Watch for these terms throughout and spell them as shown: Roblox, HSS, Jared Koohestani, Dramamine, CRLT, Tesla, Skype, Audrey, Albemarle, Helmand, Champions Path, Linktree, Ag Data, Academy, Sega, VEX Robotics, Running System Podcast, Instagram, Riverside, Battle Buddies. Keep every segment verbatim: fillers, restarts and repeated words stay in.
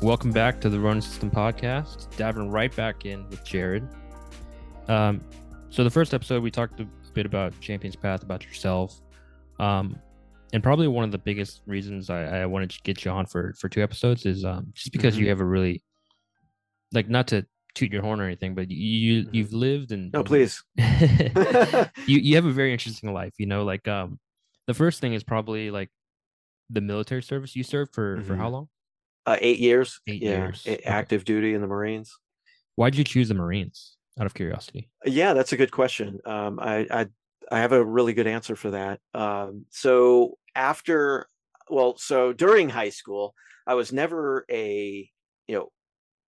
Welcome back to the Running System Podcast. Diving right back in with Jared. Um, so the first episode, we talked a bit about Champions Path, about yourself. Um, and probably one of the biggest reasons I, I wanted to get you on for, for two episodes is um, just because mm-hmm. you have a really, like, not to toot your horn or anything, but you, you've lived and... No, please. you, you have a very interesting life, you know? Like, um, the first thing is probably, like, the military service. You served for, mm-hmm. for how long? Uh, eight years, eight yeah, years. Eight, okay. Active duty in the Marines. Why did you choose the Marines? Out of curiosity. Yeah, that's a good question. Um, I, I I have a really good answer for that. Um, so after, well, so during high school, I was never a you know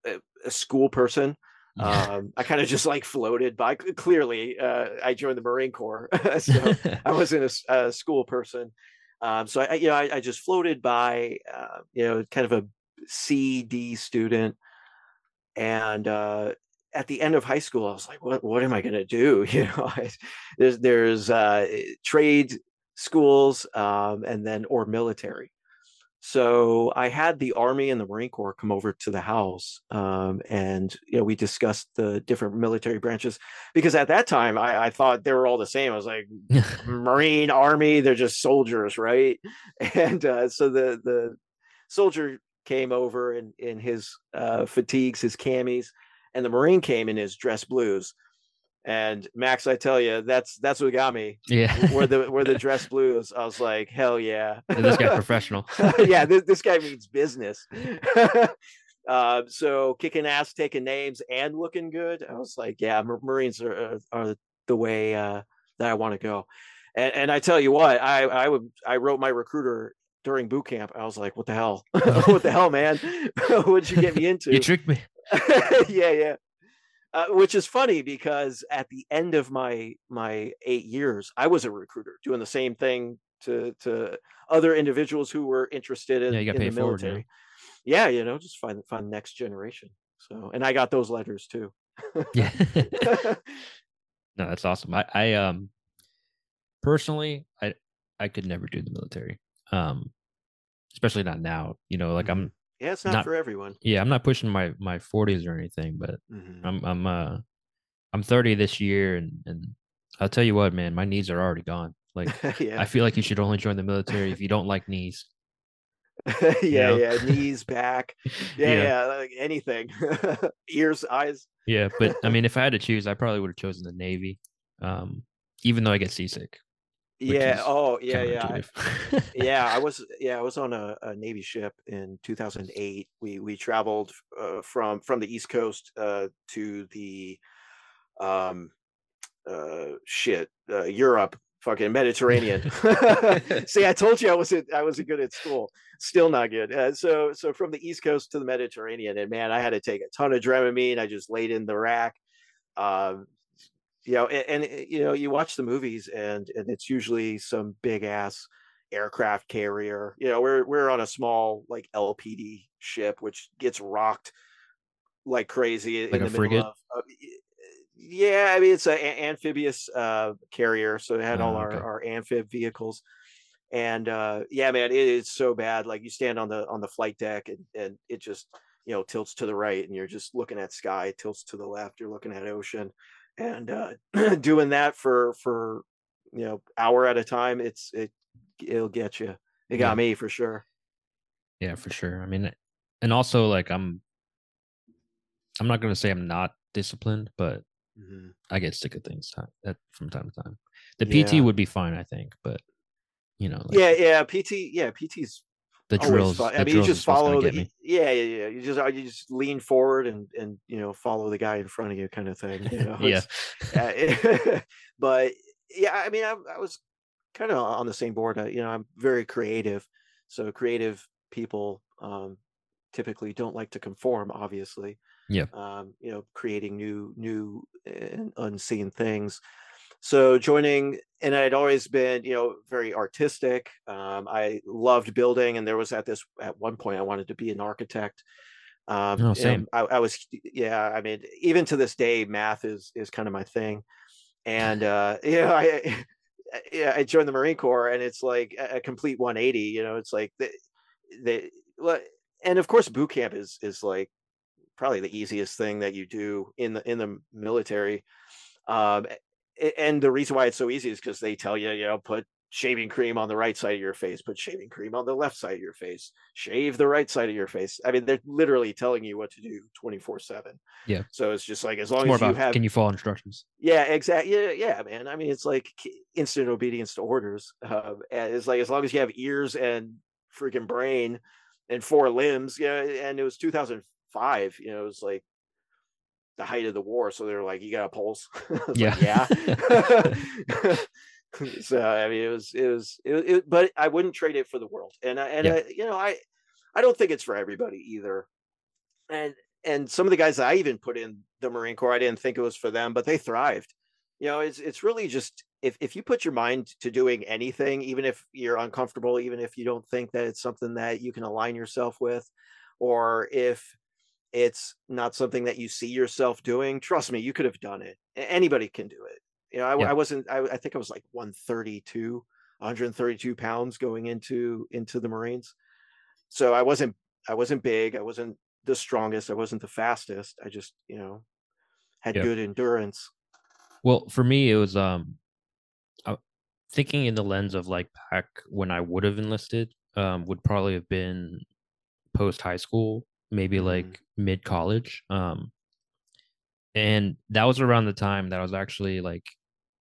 a, a school person. Um, I kind of just like floated by. Clearly, uh, I joined the Marine Corps, so I wasn't a, a school person. Um, so I you know I, I just floated by. Uh, you know, kind of a C D student, and uh at the end of high school I was like, what what am I gonna do? You know, I, there's there's uh trade schools um and then or military. So I had the Army and the Marine Corps come over to the house, um and you know we discussed the different military branches, because at that time I, I thought they were all the same. I was like, Marine, Army, they're just soldiers, right? And uh so the the soldier came over in, in his uh, fatigues, his camis, and the Marine came in his dress blues. And Max, I tell you, that's that's what got me. Yeah, were the were the dress blues. I was like, hell yeah, and this guy professional. yeah, this, this guy means business. uh, so kicking ass, taking names, and looking good. I was like, yeah, Marines are are the way uh, that I want to go. And and I tell you what, I I would I wrote my recruiter during boot camp. I was like, what the hell? what the hell, man? What'd you get me into? You tricked me. yeah, yeah. Uh, which is funny, because at the end of my my eight years, I was a recruiter doing the same thing to to other individuals who were interested in, yeah, you got in paid the military. Forward, yeah. yeah, you know, just find find next generation. So, and I got those letters too. yeah. No, that's awesome. I, I um personally I I could never do the military. Um especially not now, you know, like I'm yeah it's not, not for everyone. yeah I'm not pushing my my forties or anything, but mm-hmm. i'm i'm uh i'm thirty this year, and and I'll tell you what, man, my knees are already gone, like yeah. I feel like you should only join the military if you don't like knees. yeah you know? yeah knees, back, yeah yeah, yeah like anything. Ears, eyes. yeah but I mean, if I had to choose, I probably would have chosen the Navy, um even though I get seasick. Yeah. Oh, yeah, yeah. I, yeah, I was. Yeah, I was on a, a Navy ship in two thousand eight. We we traveled uh, from from the East Coast uh, to the um uh shit uh, Europe, fucking Mediterranean. See, I told you I wasn't I wasn't good at school. Still not good. Uh, so so from the East Coast to the Mediterranean, and man, I had to take a ton of Dramamine. I just laid in the rack. Um, You know, and, and you know, you watch the movies, and and it's usually some big ass aircraft carrier. You know, we're we're on a small like L P D ship, which gets rocked like crazy like in the frigate? middle of. Uh, yeah, I mean it's an amphibious uh, carrier, so it had oh, all okay. our, our amphib vehicles, and uh, yeah, man, it is so bad. Like you stand on the on the flight deck, and and it just you know tilts to the right, and you're just looking at sky. It tilts to the left, you're looking at ocean. And uh, doing that for for you know hour at a time, it's it it'll get you. It got yeah. me for sure. Yeah, for sure. I mean, and also like I'm I'm not gonna say I'm not disciplined, but mm-hmm. I get sick of things time, that from time to time. The P T yeah. would be fine, I think, but you know. Like, yeah, yeah, P T, yeah, P T's the drills. Fun. I the mean, drills you just follow the yeah, yeah, yeah. You just you just lean forward and and you know follow the guy in front of you, kind of thing. You know? yeah. Uh, it, but yeah, I mean, I, I was kind of on the same board. I, you know, I'm very creative, so creative people um, typically don't like to conform. Obviously, yeah. Um, you know, creating new new and unseen things. So joining, and I'd always been, you know, very artistic. Um, I loved building, and there was at this at one point I wanted to be an architect. Um, oh, and I, I was, yeah, I mean, even to this day, math is, is kind of my thing. And, uh, yeah, I, yeah, I joined the Marine Corps, and it's like a complete one eighty, you know, it's like the, the, and of course, boot camp is, is like probably the easiest thing that you do in the, in the military. Um, and the reason why it's so easy is because they tell you, you know, put shaving cream on the right side of your face, put shaving cream on the left side of your face, shave the right side of your face. I mean, they're literally telling you what to do twenty-four seven. Yeah. So it's just like, as long as you have, can you follow instructions? Yeah, exactly. Yeah, yeah, man. I mean, it's like instant obedience to orders. Uh, it's like, as long as you have ears and freaking brain and four limbs, yeah. You know, and it was two thousand five, you know, it was like the height of the war. So they're like, you got a pulse. Yeah. Like, yeah. So I mean, it was, it was, it, it, but I wouldn't trade it for the world. And I, and yeah. I, you know, I, I don't think it's for everybody either. And, and some of the guys that I even put in the Marine Corps, I didn't think it was for them, but they thrived. You know, it's, it's really just, if, if you put your mind to doing anything, even if you're uncomfortable, even if you don't think that it's something that you can align yourself with, or if it's not something that you see yourself doing, trust me, you could have done it. Anybody can do it. You know, I, yeah. I wasn't, I, I think I was like one thirty-two, one thirty-two pounds going into, into the Marines. So I wasn't, I wasn't big. I wasn't the strongest. I wasn't the fastest. I just, you know, had yeah. good endurance. Well, for me, it was, um, I, thinking in the lens of like back when I would have enlisted, um, would probably have been post high school, maybe like mm-hmm. mid college. Um, And that was around the time that I was actually like,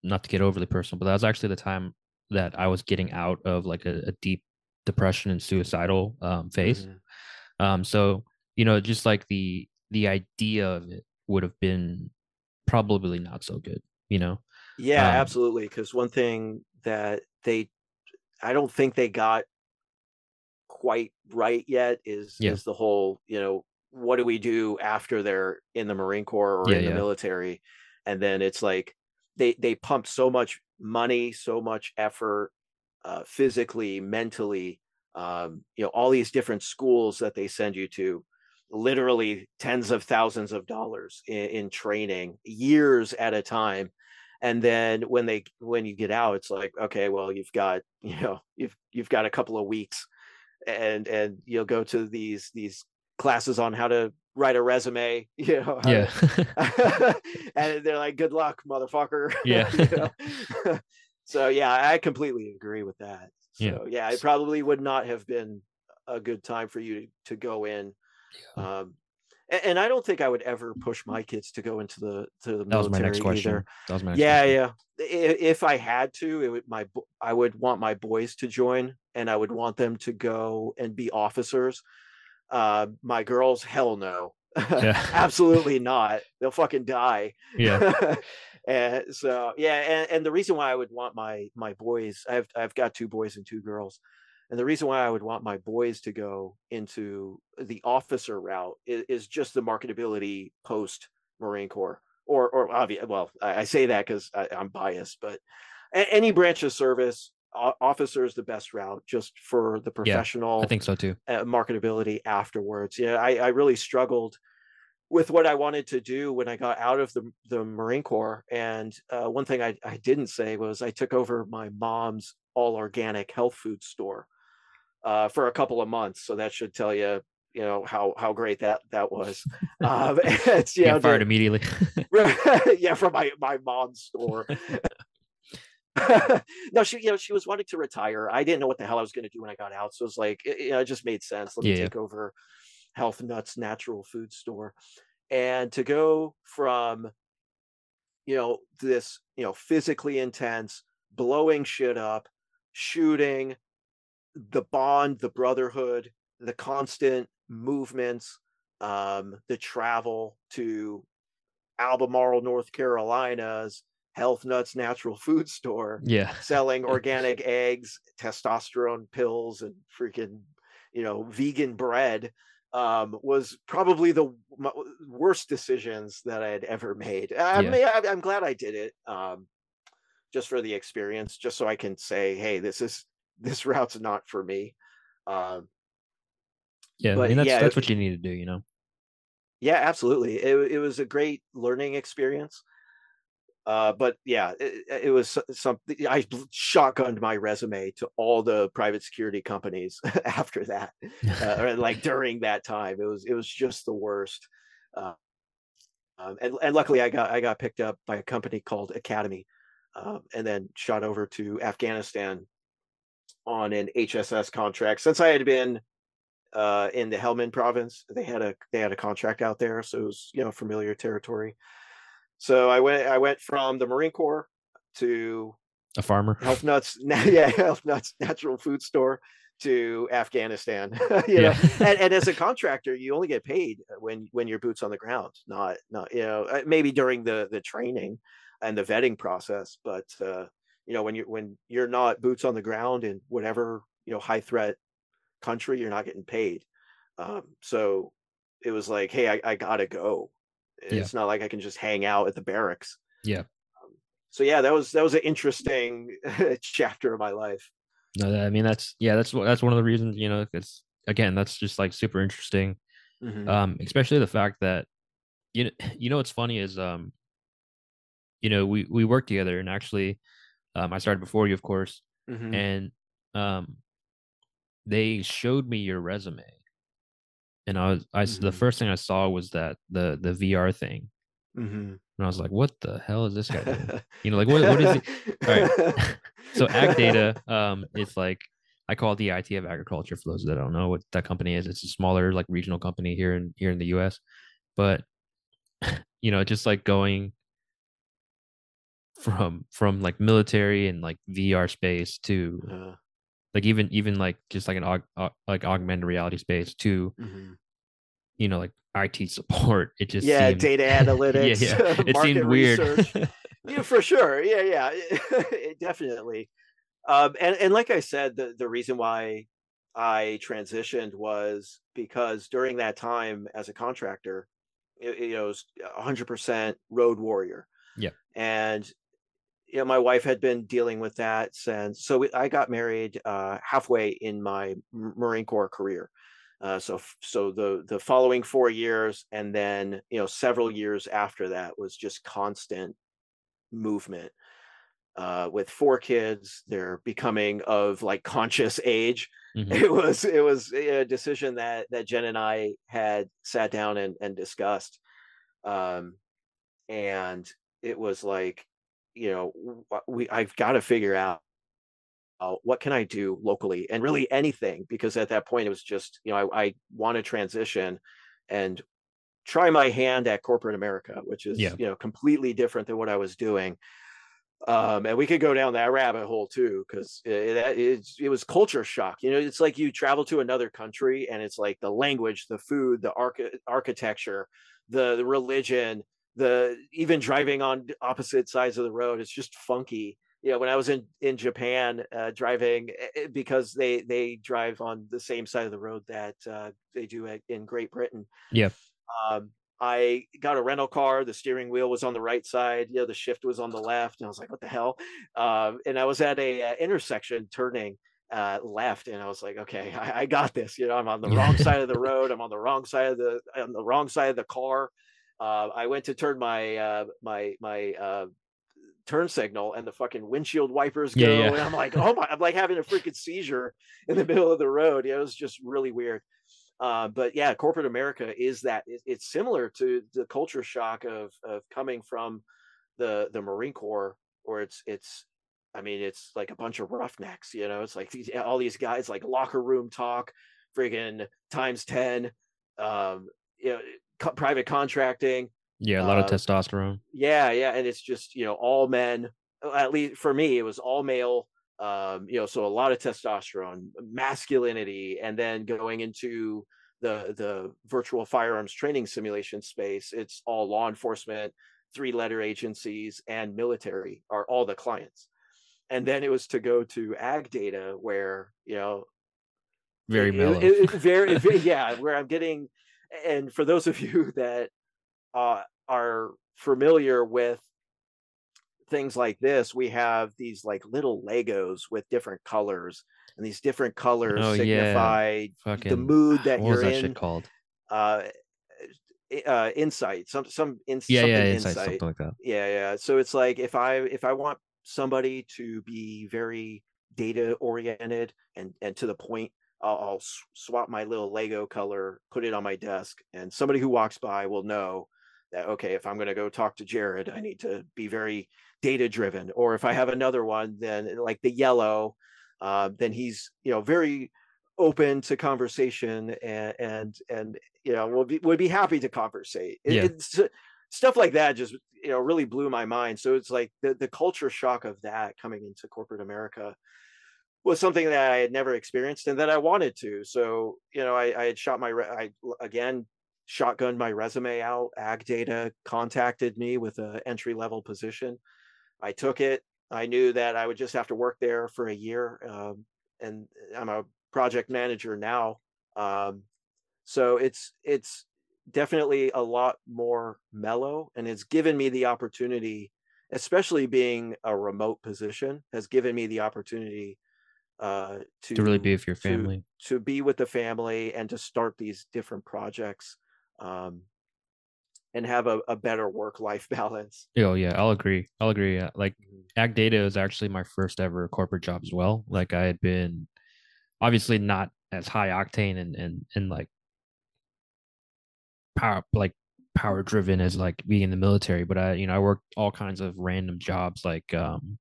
not to get overly personal, but that was actually the time that I was getting out of like a, a deep depression and suicidal um, phase. Mm-hmm. Um, so, you know, just like the the idea of it would have been probably not so good, you know? Yeah, um, absolutely. Because one thing that they, I don't think they got quite right yet is, yeah. is the whole, you know, what do we do after they're in the Marine Corps or yeah, in the yeah. military? And then it's like, they, they pump so much money, so much effort, uh, physically, mentally, um, you know, all these different schools that they send you to, literally tens of thousands of dollars in, in training, years at a time. And then when they, when you get out, it's like, okay, well, you've got, you know, you've, you've got a couple of weeks, and, and you'll go to these, these, classes on how to write a resume, you know. Yeah. To, and they're like, good luck, motherfucker. Yeah. You know? So yeah, I completely agree with that. So yeah, yeah, it probably would not have been a good time for you to, to go in. Yeah. Um, and, and I don't think I would ever push my kids to go into the to the that military was my next either. Question. That was my next yeah, question. Yeah. If, if I had to, it would my I would want my boys to join, and I would want them to go and be officers. Uh, my girls, hell no. Yeah. Absolutely not. They'll fucking die. Yeah. And so, yeah. And, and the reason why I would want my, my boys, I've, I've got two boys and two girls. And the reason why I would want my boys to go into the officer route is, is just the marketability post Marine Corps or, or obvious. Well, I, I say that cause I, I'm biased, but a, any branch of service, officer is the best route just for the professional. Yeah, I think so too. Uh, marketability afterwards. Yeah, I, I really struggled with what I wanted to do when I got out of the, the Marine Corps. And uh, one thing I, I didn't say was I took over my mom's all organic health food store uh, for a couple of months. So that should tell you, you know, how, how great that, that was. Um, it's, you know, fired the, immediately. Yeah. From my, my mom's store. No, she, you know, she was wanting to retire. I didn't know what the hell I was going to do when I got out. So it's like, it, you know, it just made sense. Let me yeah. take over Health Nuts Natural Food Store. And to go from, you know, this, you know, physically intense, blowing shit up, shooting, the bond, the brotherhood, the constant movements, um, the travel to Albemarle, North Carolina's Health Nuts Natural Food Store, yeah, selling organic eggs, testosterone pills, and freaking, you know, vegan bread, um, was probably the worst decisions that I had ever made. I yeah. mean, I, I'm glad I did it, um, just for the experience, just so I can say, hey, this is this route's not for me. Um, yeah, but I mean, that's yeah, that's what you need to do, you know. Yeah, absolutely. It, it was a great learning experience. Uh, but yeah, it, it was something. I shotgunned my resume to all the private security companies after that, uh, or like during that time. It was it was just the worst. Uh, um, and and luckily, I got I got picked up by a company called Academy, um, and then shot over to Afghanistan on an H S S contract. Since I had been uh, in the Helmand province, they had a they had a contract out there, so it was, you know, familiar territory. So I went. I went from the Marine Corps to a farmer, health nuts. Yeah, health nuts natural food store to Afghanistan. you yeah. know, and, and as a contractor, you only get paid when when your boots on the ground. Not not you know maybe during the the training and the vetting process, but uh, you know when you when you're not boots on the ground in whatever you know high threat country, you're not getting paid. Um, so it was like, hey, I, I gotta go. It's yeah. not like I can just hang out at the barracks. Yeah. Um, so yeah, that was that was an interesting chapter of my life. No, I mean that's yeah, that's that's one of the reasons, you know, it's again, that's just like super interesting. Mm-hmm. Um, especially the fact that you know, you know what's funny is um, you know, we we worked together, and actually, um, I started before you, of course, mm-hmm. and um, they showed me your resume. And I was, I mm-hmm. the first thing I saw was that the the V R thing, mm-hmm. and I was like, "What the hell is this guy doing?" you know, like what what is it? All right. So Ag Data, um, it's like I call it the I T of agriculture. For those that don't know what that company is, it's a smaller like regional company here in here in the U S. But you know, just like going from from like military and like V R space to. Uh. Like even even like just like an aug, aug, like augmented reality space to, mm-hmm. you know, like I T support. It just yeah, seemed, data analytics. yeah, yeah. It market seemed research. Weird. yeah, for sure. Yeah, yeah, it definitely. Um, and and like I said, the the reason why I transitioned was because during that time as a contractor, it, it was one hundred percent road warrior. Yeah, and. You know, my wife had been dealing with that since. So we, I got married uh, halfway in my Marine Corps career. Uh, so, so the the following four years, and then you know, several years after that was just constant movement. Uh, with four kids, they're becoming of like conscious age. Mm-hmm. It was it was a decision that that Jen and I had sat down and and discussed, um, and it was like. You know, we I've got to figure out uh, what can I do locally, and really anything, because at that point it was just, you know, I, I want to transition and try my hand at corporate America, which is, yeah. you know, completely different than what I was doing. Um, and we could go down that rabbit hole too, because it, it, it was culture shock. You know, it's like you travel to another country and it's like the language, the food, the arch- architecture, the, the religion, the even driving on opposite sides of the road, it's just funky. You know, when I was in, in Japan uh, driving, because they, they drive on the same side of the road that uh, they do at, in Great Britain. Yeah. Um, I got a rental car. The steering wheel was on the right side. You know, the shift was on the left. And I was like, what the hell? Um, and I was at a, a intersection turning uh, left. And I was like, okay, I, I got this. You know, I'm on the wrong side of the road. I'm on the wrong side of the, on the wrong side of the car. Uh, I went to turn my uh, my my uh, turn signal, and the fucking windshield wipers go, yeah, yeah. and I'm like, oh my! I'm like having a freaking seizure in the middle of the road. Yeah, it was just really weird. Uh, but yeah, corporate America is that. It, it's similar to the culture shock of of coming from the the Marine Corps, or it's it's. I mean, it's like a bunch of roughnecks. You know, it's like these, all these guys like locker room talk, friggin' times ten. Um, you know. Private contracting, yeah, a lot um, of testosterone, yeah, yeah, and it's just, you know, all men. At least for me, it was all male. Um, you know, so a lot of testosterone, masculinity, and then going into the the virtual firearms training simulation space, it's all law enforcement, three letter agencies, and military are all the clients. And then it was to go to Ag Data, where you know, very mellow, it, it, it, very, it, yeah, where I'm getting. And for those of you that uh, are familiar with things like this, we have these like little Legos with different colors, and these different colors oh, signify yeah. Fucking, the mood that you're in. What was that shit called? Uh, uh, insight, some some ins- yeah, yeah, insight, insight, something like that. Yeah, yeah. So it's like if I if I want somebody to be very data oriented and and to the point, I'll, I'll swap my little Lego color, put it on my desk, and somebody who walks by will know that, okay, if I'm going to go talk to Jared, I need to be very data driven. Or if I have another one, then like the yellow, uh, then he's, you know, very open to conversation and, and, and, you know, will be, would be happy to conversate. It, yeah. It's stuff like that just, you know, really blew my mind. So it's like the, the culture shock of that coming into corporate America was something that I had never experienced and that I wanted to. So, you know, I, I had shot my, I again, shotgunned my resume out. Ag Data contacted me with an entry-level position. I took it. I knew that I would just have to work there for a year. Um, and I'm a project manager now. Um, so it's it's definitely a lot more mellow, and it's given me the opportunity, especially being a remote position, has given me the opportunity uh, to, to really be with your family, to, to be with the family and to start these different projects. Um, and have a, a better work-life balance. Oh yeah, I'll agree. I'll agree. Like Ag Data is actually my first ever corporate job as well. Like I had been obviously not as high octane and, and, and like power, like power driven as like being in the military, but I, you know, I worked all kinds of random jobs. Like, um,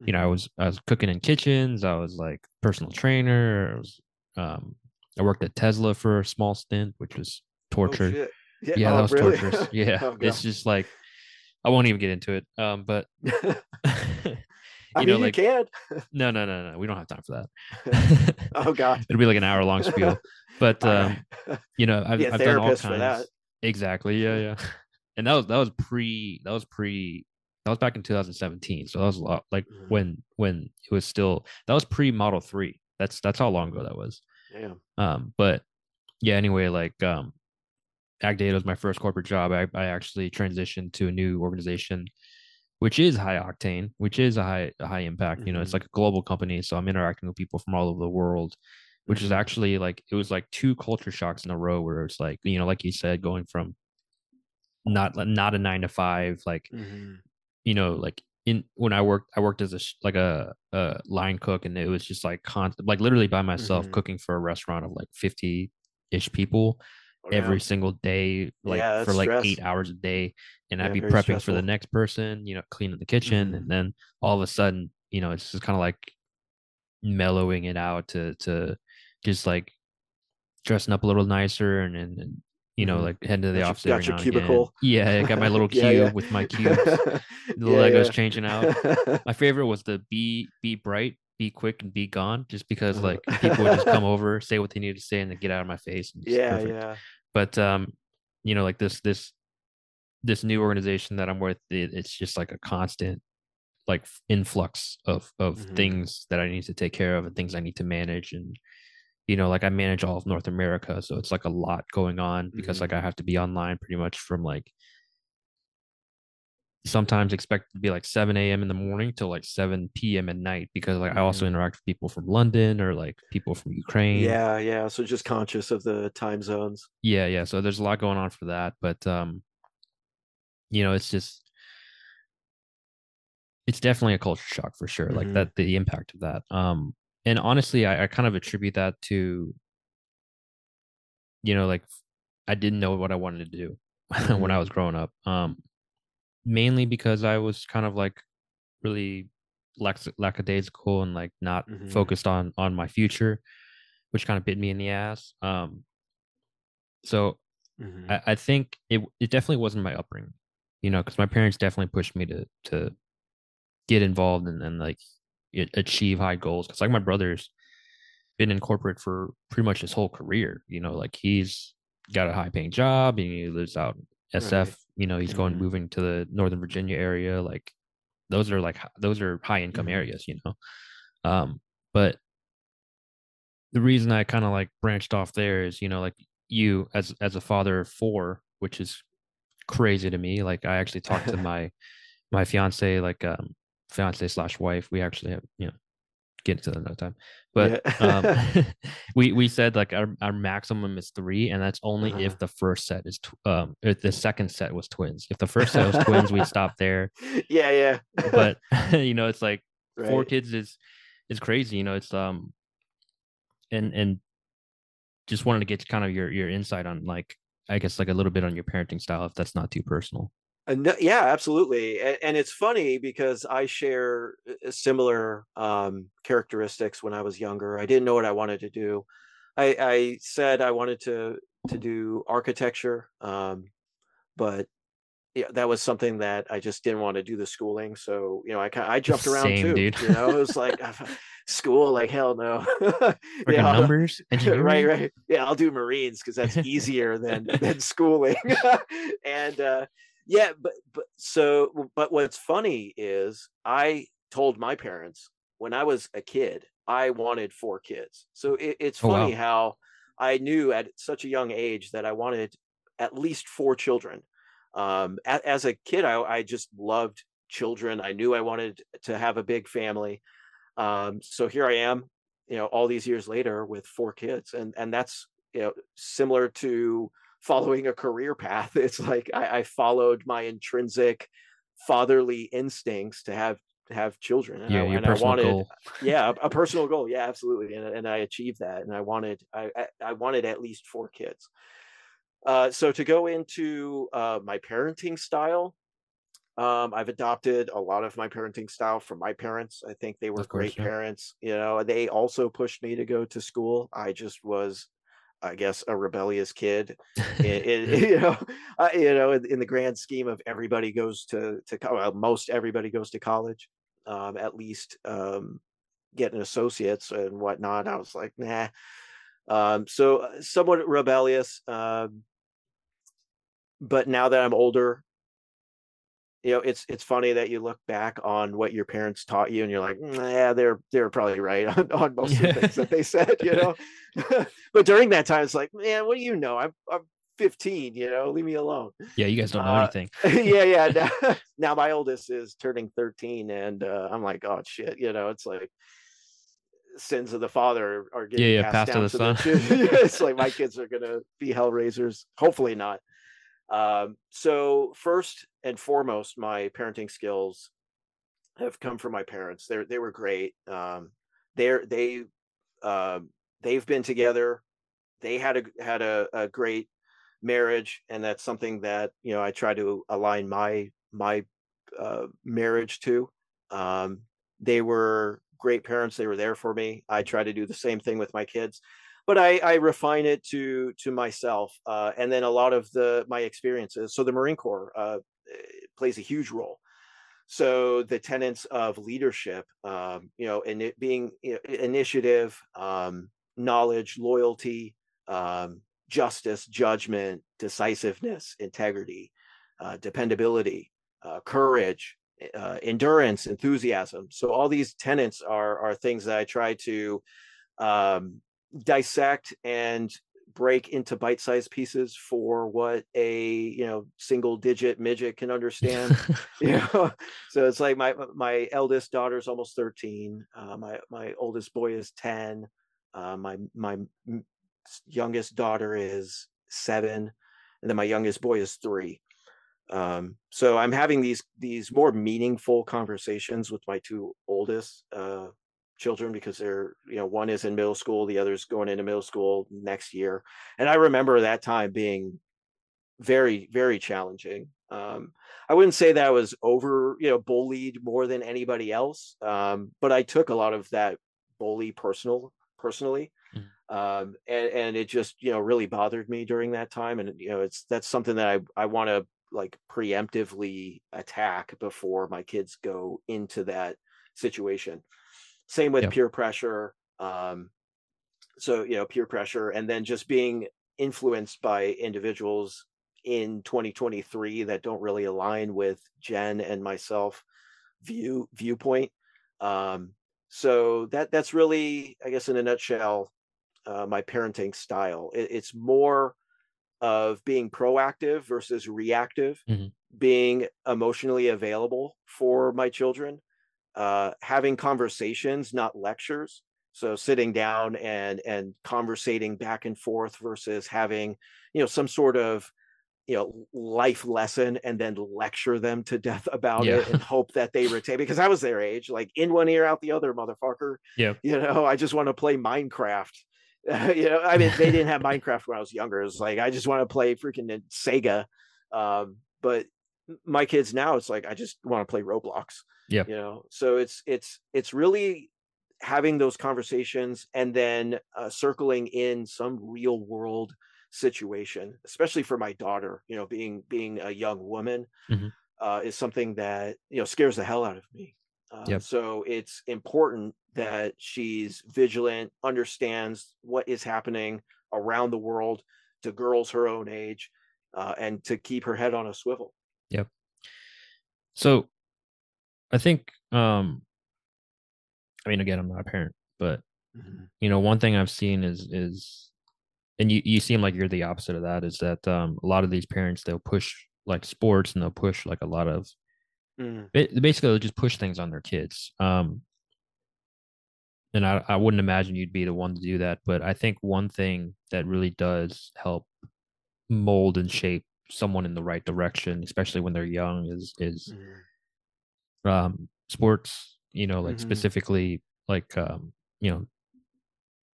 you know, I was, I was cooking in kitchens. I was like personal trainer. I was, um, I worked at Tesla for a small stint, which was torture. Oh, yeah, yeah oh, that was really? torturous. Yeah, oh, it's just like I won't even get into it. Um, but you I know, mean, like, you can. no, no, no, no. We don't have time for that. Oh God, it'll be like an hour long spiel. But um, right. you know, I've, I've done all kinds. For that. Exactly. Yeah, yeah. And that was that was pre that was pre that was back in two thousand seventeen. So that was a lot. Like mm-hmm. when when it was still that was pre Model three. That's that's how long ago that was. Yeah. Um. But yeah. Anyway, like um. Ag Data was my first corporate job. I, I actually transitioned to a new organization, which is high octane, which is a high a high impact. Mm-hmm. You know, it's like a global company, so I'm interacting with people from all over the world, which is actually like it was like two culture shocks in a row. Where it's like, you know, like you said, going from not not a nine to five, like mm-hmm. you know, like in when I worked, I worked as a like a, a line cook, and it was just like constant, like literally by myself mm-hmm. cooking for a restaurant of like fifty-ish people. Every single day, like yeah, for like stressful. eight hours a day, and yeah, I'd be prepping stressful. for the next person, you know, cleaning the kitchen, mm-hmm. and then all of a sudden, you know, it's just kind of like mellowing it out to to just like dressing up a little nicer, and and, and you know, like heading to the got office. You, got your cubicle? Yeah, I got my little cube yeah, yeah. with my cubes. The yeah, Legos yeah. changing out. My favorite was the be be bright, be quick, and be gone, just because like people would just come over, say what they needed to say, and then get out of my face. And yeah, perfect. yeah. But, um, you know, like this, this, this new organization that I'm with, it, it's just like a constant, like influx of, of mm-hmm. things that I need to take care of and things I need to manage. And, you know, like I manage all of North America. So it's like a lot going on mm-hmm. because like I have to be online pretty much from like sometimes expected to be like seven a.m. in the morning till like seven p.m. at night, because like I also interact with people from London or like people from Ukraine. Yeah, yeah. So just conscious of the time zones. Yeah, yeah. So there's a lot going on for that. But, um, you know, it's just, it's definitely a culture shock for sure. Mm-hmm. Like that, the impact of that. Um, and honestly, I, I kind of attribute that to, you know, like I didn't know what I wanted to do mm-hmm. when I was growing up. Um, mainly because I was kind of like really lack- lackadaisical and like not mm-hmm. focused on on my future, which kind of bit me in the ass. Um, so mm-hmm. I, I think it it definitely wasn't my upbringing, you know, because my parents definitely pushed me to to get involved and and like achieve high goals. Because like my brother's been in corporate for pretty much his whole career, you know, like he's got a high paying job and he lives out in S F. Right. You know, he's mm-hmm. going, moving to the Northern Virginia area. Like those are like, those are high income mm-hmm. areas, you know? Um, but the reason I kind of like branched off there is, you know, like you as, as a father of four, which is crazy to me. Like I actually talked to my, my fiance, like um, fiance slash wife. We actually have, you know, get to that another time. But yeah. um, we we said like our, our maximum is three, and that's only uh-huh. if the first set is tw- um if the second set was twins. If the first set was twins, we stop there. Yeah, yeah. But you know, it's like right. four kids is is crazy. You know, it's um, and and just wanted to get kind of your your insight on like I guess like a little bit on your parenting style if that's not too personal. Uh, no, yeah, absolutely. And, and it's funny because I share similar um, characteristics when I was younger. I didn't know what I wanted to do. I, I said I wanted to to do architecture, um, but yeah, that was something that I just didn't want to do the schooling. So, you know, I I jumped around Same, too. Dude. You know, it was like school, like hell no. yeah, numbers, right, right. Yeah, I'll do Marines because that's easier than than schooling. and uh, yeah, but but so but what's funny is I told my parents when I was a kid I wanted four kids. So it, it's oh, funny wow. how I knew at such a young age that I wanted at least four children. Um, as a kid, I, I just loved children. I knew I wanted to have a big family. Um, so here I am, you know, all these years later with four kids, and and that's you know similar to following a career path. It's like I, I followed my intrinsic fatherly instincts to have to have children, and, yeah, I, your and personal I wanted, goal. yeah, a, a personal goal, yeah, absolutely, and and I achieved that, and I wanted, I I wanted at least four kids. Uh, so to go into uh, my parenting style, um, I've adopted a lot of my parenting style from my parents. I think they were of course, great yeah. parents. You know, they also pushed me to go to school. I just was, I guess, a rebellious kid. it, it, you know, uh, you know, in, in the grand scheme of everybody goes to to well, most everybody goes to college, um, at least um, get an associate's and whatnot. I was like, nah. Um, so somewhat rebellious. Um, But now that I'm older, you know, it's it's funny that you look back on what your parents taught you and you're like, yeah, they're they're probably right on, on most yeah. of the things that they said, you know. But during that time, it's like, man, what do you know? I'm I'm fifteen, you know, leave me alone. Yeah, you guys don't know uh, anything. yeah, yeah. Now, now my oldest is turning thirteen and uh, I'm like, oh shit, you know, it's like sins of the father are getting yeah, yeah, passed, passed down to the son. The it's like my kids are gonna be hellraisers. Hopefully not. Um, so first and foremost, my parenting skills have come from my parents. They they were great. Um, they're, they, um, they've been together. They had a, had a, a great marriage. And that's something that, you know, I try to align my, my, uh, marriage to. Um, they were great parents. They were there for me. I try to do the same thing with my kids. But I, I refine it to to myself, uh, and then a lot of the my experiences. So the Marine Corps uh, plays a huge role. So the tenets of leadership, um, you know, and it being you know, initiative, um, knowledge, loyalty, um, justice, judgment, decisiveness, integrity, uh, dependability, uh, courage, uh, endurance, enthusiasm. So all these tenets are are things that I try to. Um, dissect and break into bite-sized pieces for what a you know single digit midget can understand. you know so it's like my my eldest daughter's almost thirteen, uh, my my oldest boy is ten, uh, my my youngest daughter is seven, and then my youngest boy is three. Um so I'm having these these more meaningful conversations with my two oldest uh children because they're you know one is in middle school, the other's going into middle school next year, and I remember that time being very very challenging. um I wouldn't say that I was over you know bullied more than anybody else, um but I took a lot of that bully personal personally mm-hmm. um and, and it just you know really bothered me during that time, and you know it's that's something that I I want to like preemptively attack before my kids go into that situation. Same with yep. peer pressure. Um, so, you know, peer pressure, and then just being influenced by individuals in twenty twenty-three that don't really align with Jen and myself view viewpoint. Um, so that that's really, I guess, in a nutshell, uh, my parenting style. It, it's more of being proactive versus reactive, mm-hmm. being emotionally available for my children. uh, having conversations, not lectures. So sitting down and and conversating back and forth versus having, you know, some sort of, you know, life lesson and then lecture them to death about yeah. it and hope that they retain, because I was their age, like in one ear, out the other, motherfucker. Yeah. You know, I just want to play Minecraft. Uh, you know, I mean, they didn't have Minecraft when I was younger. It's like, I just want to play freaking Sega. Um, but my kids now, it's like, I just want to play Roblox. Yeah. You know, so it's, it's, it's really having those conversations and then uh, circling in some real world situation, especially for my daughter, you know, being, being a young woman, mm-hmm. uh, is something that, you know, scares the hell out of me. Uh, yep. So it's important that she's vigilant, understands what is happening around the world to girls her own age, uh, and to keep her head on a swivel. Yep. So I think, um, I mean, again, I'm not a parent, but, mm-hmm. you know, one thing I've seen is, is, and you, you seem like you're the opposite of that, is that um, a lot of these parents, they'll push like sports and they'll push like a lot of, mm. basically they'll just push things on their kids. Um, and I, I wouldn't imagine you'd be the one to do that, but I think one thing that really does help mold and shape someone in the right direction, especially when they're young, is, is mm. um, sports. You know, like mm-hmm. specifically like, um, you know,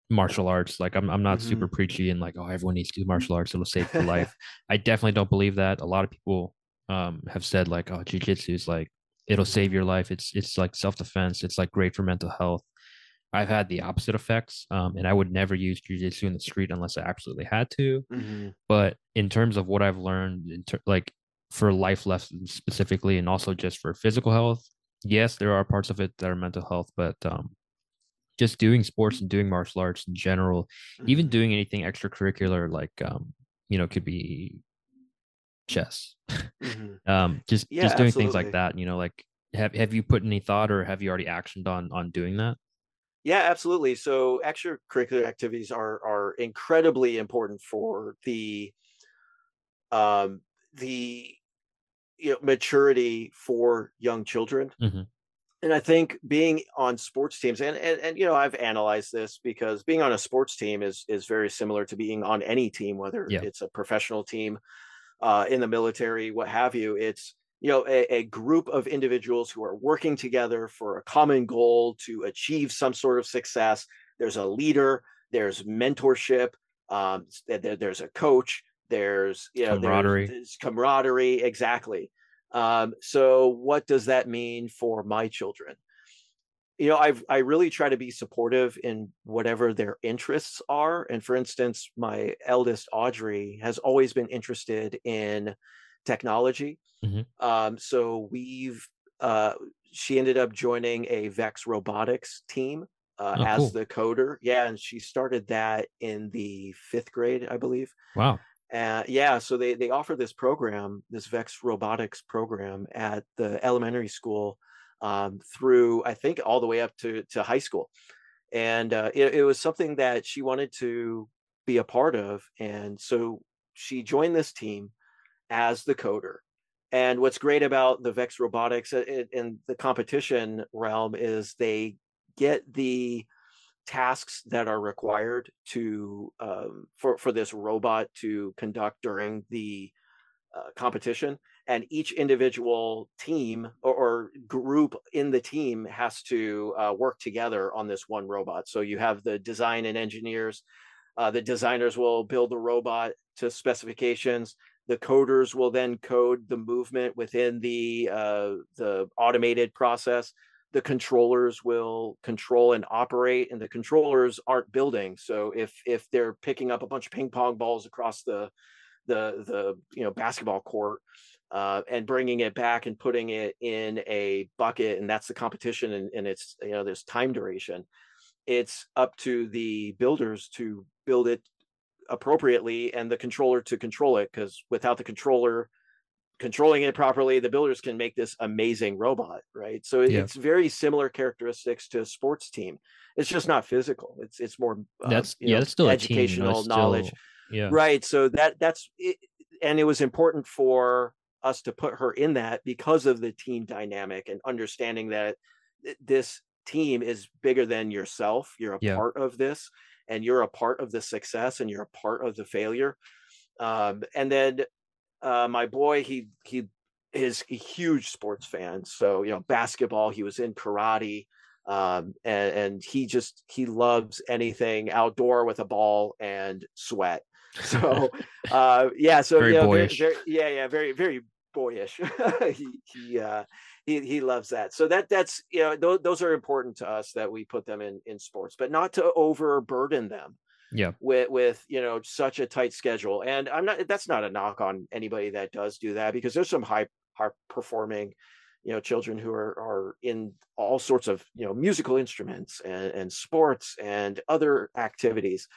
martial arts. Like I'm I'm not mm-hmm. super preachy and like, oh, everyone needs to do martial arts. It'll save your life. I definitely don't believe that. A lot of people um, have said like, oh, jiu-jitsu is like, it'll save your life. It's, it's like self-defense. It's like great for mental health. I've had the opposite effects. Um, and I would never use jiu-jitsu in the street unless I absolutely had to. Mm-hmm. But in terms of what I've learned, in ter- like for life lessons specifically, and also just for physical health, yes, there are parts of it that are mental health, but um, just doing sports and doing martial arts in general, even doing anything extracurricular, like, um, you know, could be chess, mm-hmm. um, just, yeah, just doing absolutely. Things like that, you know, like, have, have you put any thought or have you already actioned on, on doing that? Yeah, absolutely. So extracurricular activities are, are incredibly important for the, um, the, you know, maturity for young children. Mm-hmm. And I think being on sports teams and, and, and, you know, I've analyzed this because being on a sports team is, is very similar to being on any team, whether yeah. it's a professional team, uh, in the military, what have you. It's, you know, a, a group of individuals who are working together for a common goal to achieve some sort of success. There's a leader, there's mentorship, um, there, there's a coach, there's, you know, camaraderie. There's, there's camaraderie. Exactly. Um, so what does that mean for my children? You know, I've, I really try to be supportive in whatever their interests are. And for instance, my eldest Audrey has always been interested in technology. Mm-hmm. Um, so we've, uh, she ended up joining a VEX Robotics team uh, oh, as cool. the coder. Yeah. And she started that in the fifth grade, I believe. Wow. Uh, yeah, so they they offer this program, this VEX Robotics program at the elementary school um, through, I think, all the way up to, to high school. And uh, it, it was something that she wanted to be a part of. And so she joined this team as the coder. And what's great about the VEX Robotics in the competition realm is they get the tasks that are required to um, for for this robot to conduct during the uh, competition, and each individual team or, or group in the team has to uh, work together on this one robot. So you have the design and engineers. Uh, the designers will build the robot to specifications. The coders will then code the movement within the uh, the automated process. The controllers will control and operate, and the controllers aren't building. So if if they're picking up a bunch of ping pong balls across the the the you know basketball court uh, and bringing it back and putting it in a bucket, and that's the competition, and, and it's you know there's time duration. It's up to the builders to build it appropriately and the controller to control it, because without the controller controlling it properly, the builders can make this amazing robot, right? So it, yeah. it's very similar characteristics to a sports team. It's just not physical. It's it's more um, that's yeah, know, that's still educational a team. That's knowledge, still, yeah, right? So that that's it, and it was important for us to put her in that because of the team dynamic and understanding that this team is bigger than yourself. You're a yeah. part of this, and you're a part of the success, and you're a part of the failure. Um, and then uh, my boy, he he is a huge sports fan. So, you know, basketball, he was in karate. Um, and, and he just, he loves anything outdoor with a ball and sweat. So, uh, yeah, so, very you know, boyish. Very, very, yeah, yeah, very, very boyish. he, he, uh, he, he loves that. So that, that's, you know, those, those are important to us, that we put them in, in sports, but not to overburden them yeah. with, with, you know, such a tight schedule. And I'm not, that's not a knock on anybody that does do that, because there's some high, high performing, you know, children who are, are in all sorts of, you know, musical instruments and, and sports and other activities.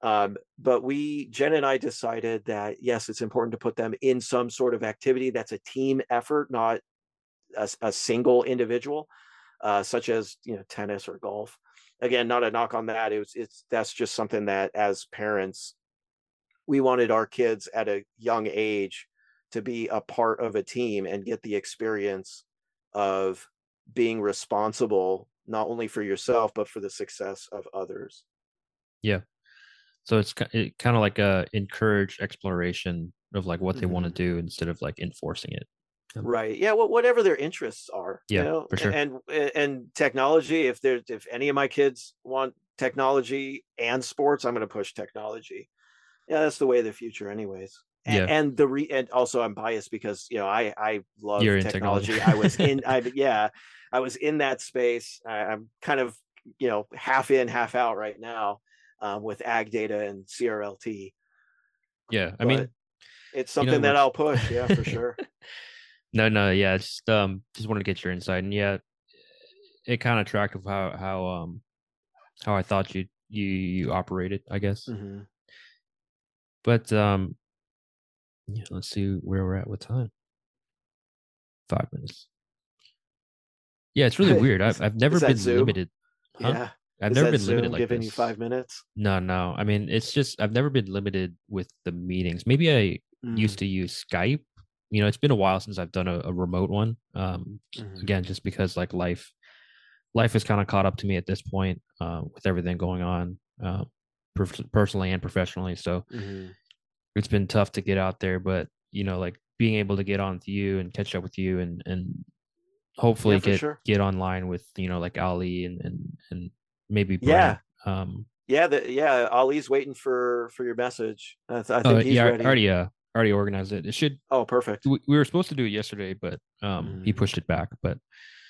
Um, but we, Jen and I decided that, yes, it's important to put them in some sort of activity that's a team effort, not a, a single individual, uh, such as, you know, tennis or golf. Again, not a knock on that. It was, it's, that's just something that as parents, we wanted our kids at a young age to be a part of a team and get the experience of being responsible, not only for yourself, but for the success of others. Yeah. So it's it kind of like a encourage exploration of like what they mm-hmm. want to do, instead of like enforcing it. Right. Yeah. Well, whatever their interests are. Yeah, you know? For sure. And, and technology, if there's, if any of my kids want technology and sports, I'm going to push technology. Yeah. That's the way of the future anyways. And, yeah. and the re and also I'm biased because, you know, I, I love technology. technology. I was in, I, yeah, I was in that space. I, I'm kind of, you know, half in, half out right now um, with Ag Data and C R L T. Yeah. I but mean, it's something you know, that I'll push. Yeah, for sure. no, no. Yeah. Just, um, just wanted to get your insight. And yeah, it kind of tracked of how, how, um, how I thought you, you, you operated, I guess. Mm-hmm. But, um, yeah, let's see where we're at with time. Five minutes. Yeah, it's really weird. I've I've never been Zoom? limited. Huh? Yeah, I've Is never been Zoom limited like giving this. You five minutes? No, no. I mean, it's just I've never been limited with the meetings. Maybe I mm. used to use Skype. You know, it's been a while since I've done a, a remote one. Um, mm. again, just because like life, life has kind of caught up to me at this point uh, with everything going on, uh, per- personally and professionally. So. Mm-hmm. It's been tough to get out there, but you know, like being able to get on to you and catch up with you and, and hopefully yeah, get, sure. get online with, you know, like Ali and, and, and maybe, Brian. yeah. Um, yeah. The, yeah. Ali's waiting for, for your message. I, th- I think uh, he's yeah, ready. Already, uh, already organized it. It should. Oh, perfect. We, we were supposed to do it yesterday, but, um, mm-hmm. he pushed it back, but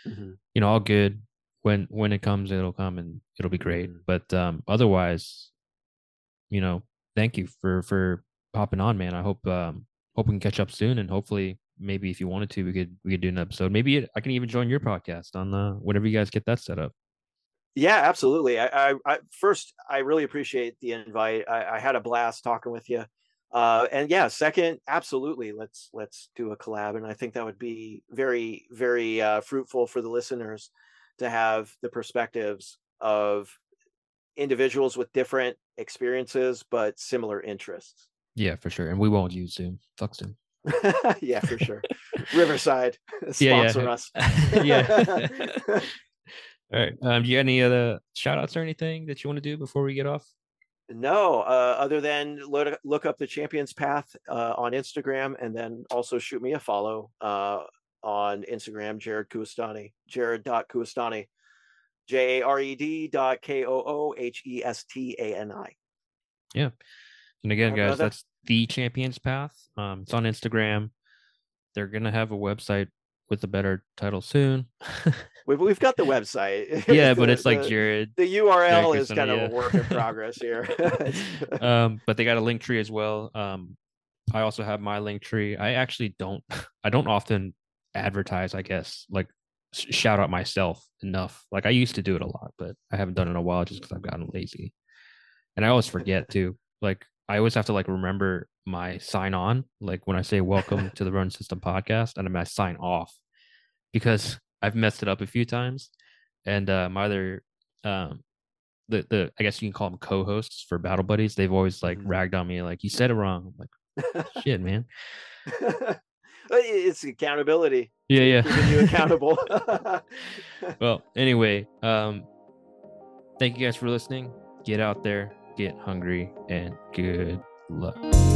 mm-hmm. you know, all good. When, when it comes, it'll come and it'll be great. Mm-hmm. But, um, otherwise, you know, thank you for, for, hopping on, man. I hope um hope we can catch up soon, and hopefully maybe if you wanted to we could we could do an episode. Maybe it, I can even join your podcast on uh whenever you guys get that set up. Yeah, absolutely. I I, I first I really appreciate the invite. I, I had a blast talking with you. Uh and yeah, second, absolutely let's let's do a collab, and I think that would be very, very uh fruitful for the listeners to have the perspectives of individuals with different experiences but similar interests. Yeah, for sure. And we won't use Zoom. Fuck Zoom. yeah, for sure. Riverside, sponsor yeah, yeah. us. yeah. All right. Um, do you have any other shout outs or anything that you want to do before we get off? No, uh, other than look, look up the Champions Path uh, on Instagram, and then also shoot me a follow uh, on Instagram, Jared Koohestani, jared dot koohestani, J A R E D dot K O O H E S T A N I. Yeah. And again, guys, that's the Champions Path. Um, it's on Instagram. They're going to have a website with a better title soon. we've, we've got the website. Yeah, but the, it's like Jared. The U R L Jared is kind of a work in progress here. um, but they got a link tree as well. Um, I also have my link tree. I actually don't, I don't often advertise, I guess, like shout out myself enough. Like I used to do it a lot, but I haven't done it in a while just because I've gotten lazy. And I always forget too. Like, I always have to like remember my sign on, like when I say welcome to the Running System Podcast, and I'm gonna sign off because I've messed it up a few times. And uh, my other, um, the the I guess you can call them co-hosts for Battle Buddies. They've always like mm-hmm. ragged on me, like you said it wrong. I'm like, shit, man. It's accountability. Yeah, yeah. Keeping you accountable. Well, anyway, um, thank you guys for listening. Get out there, get hungry, and good luck.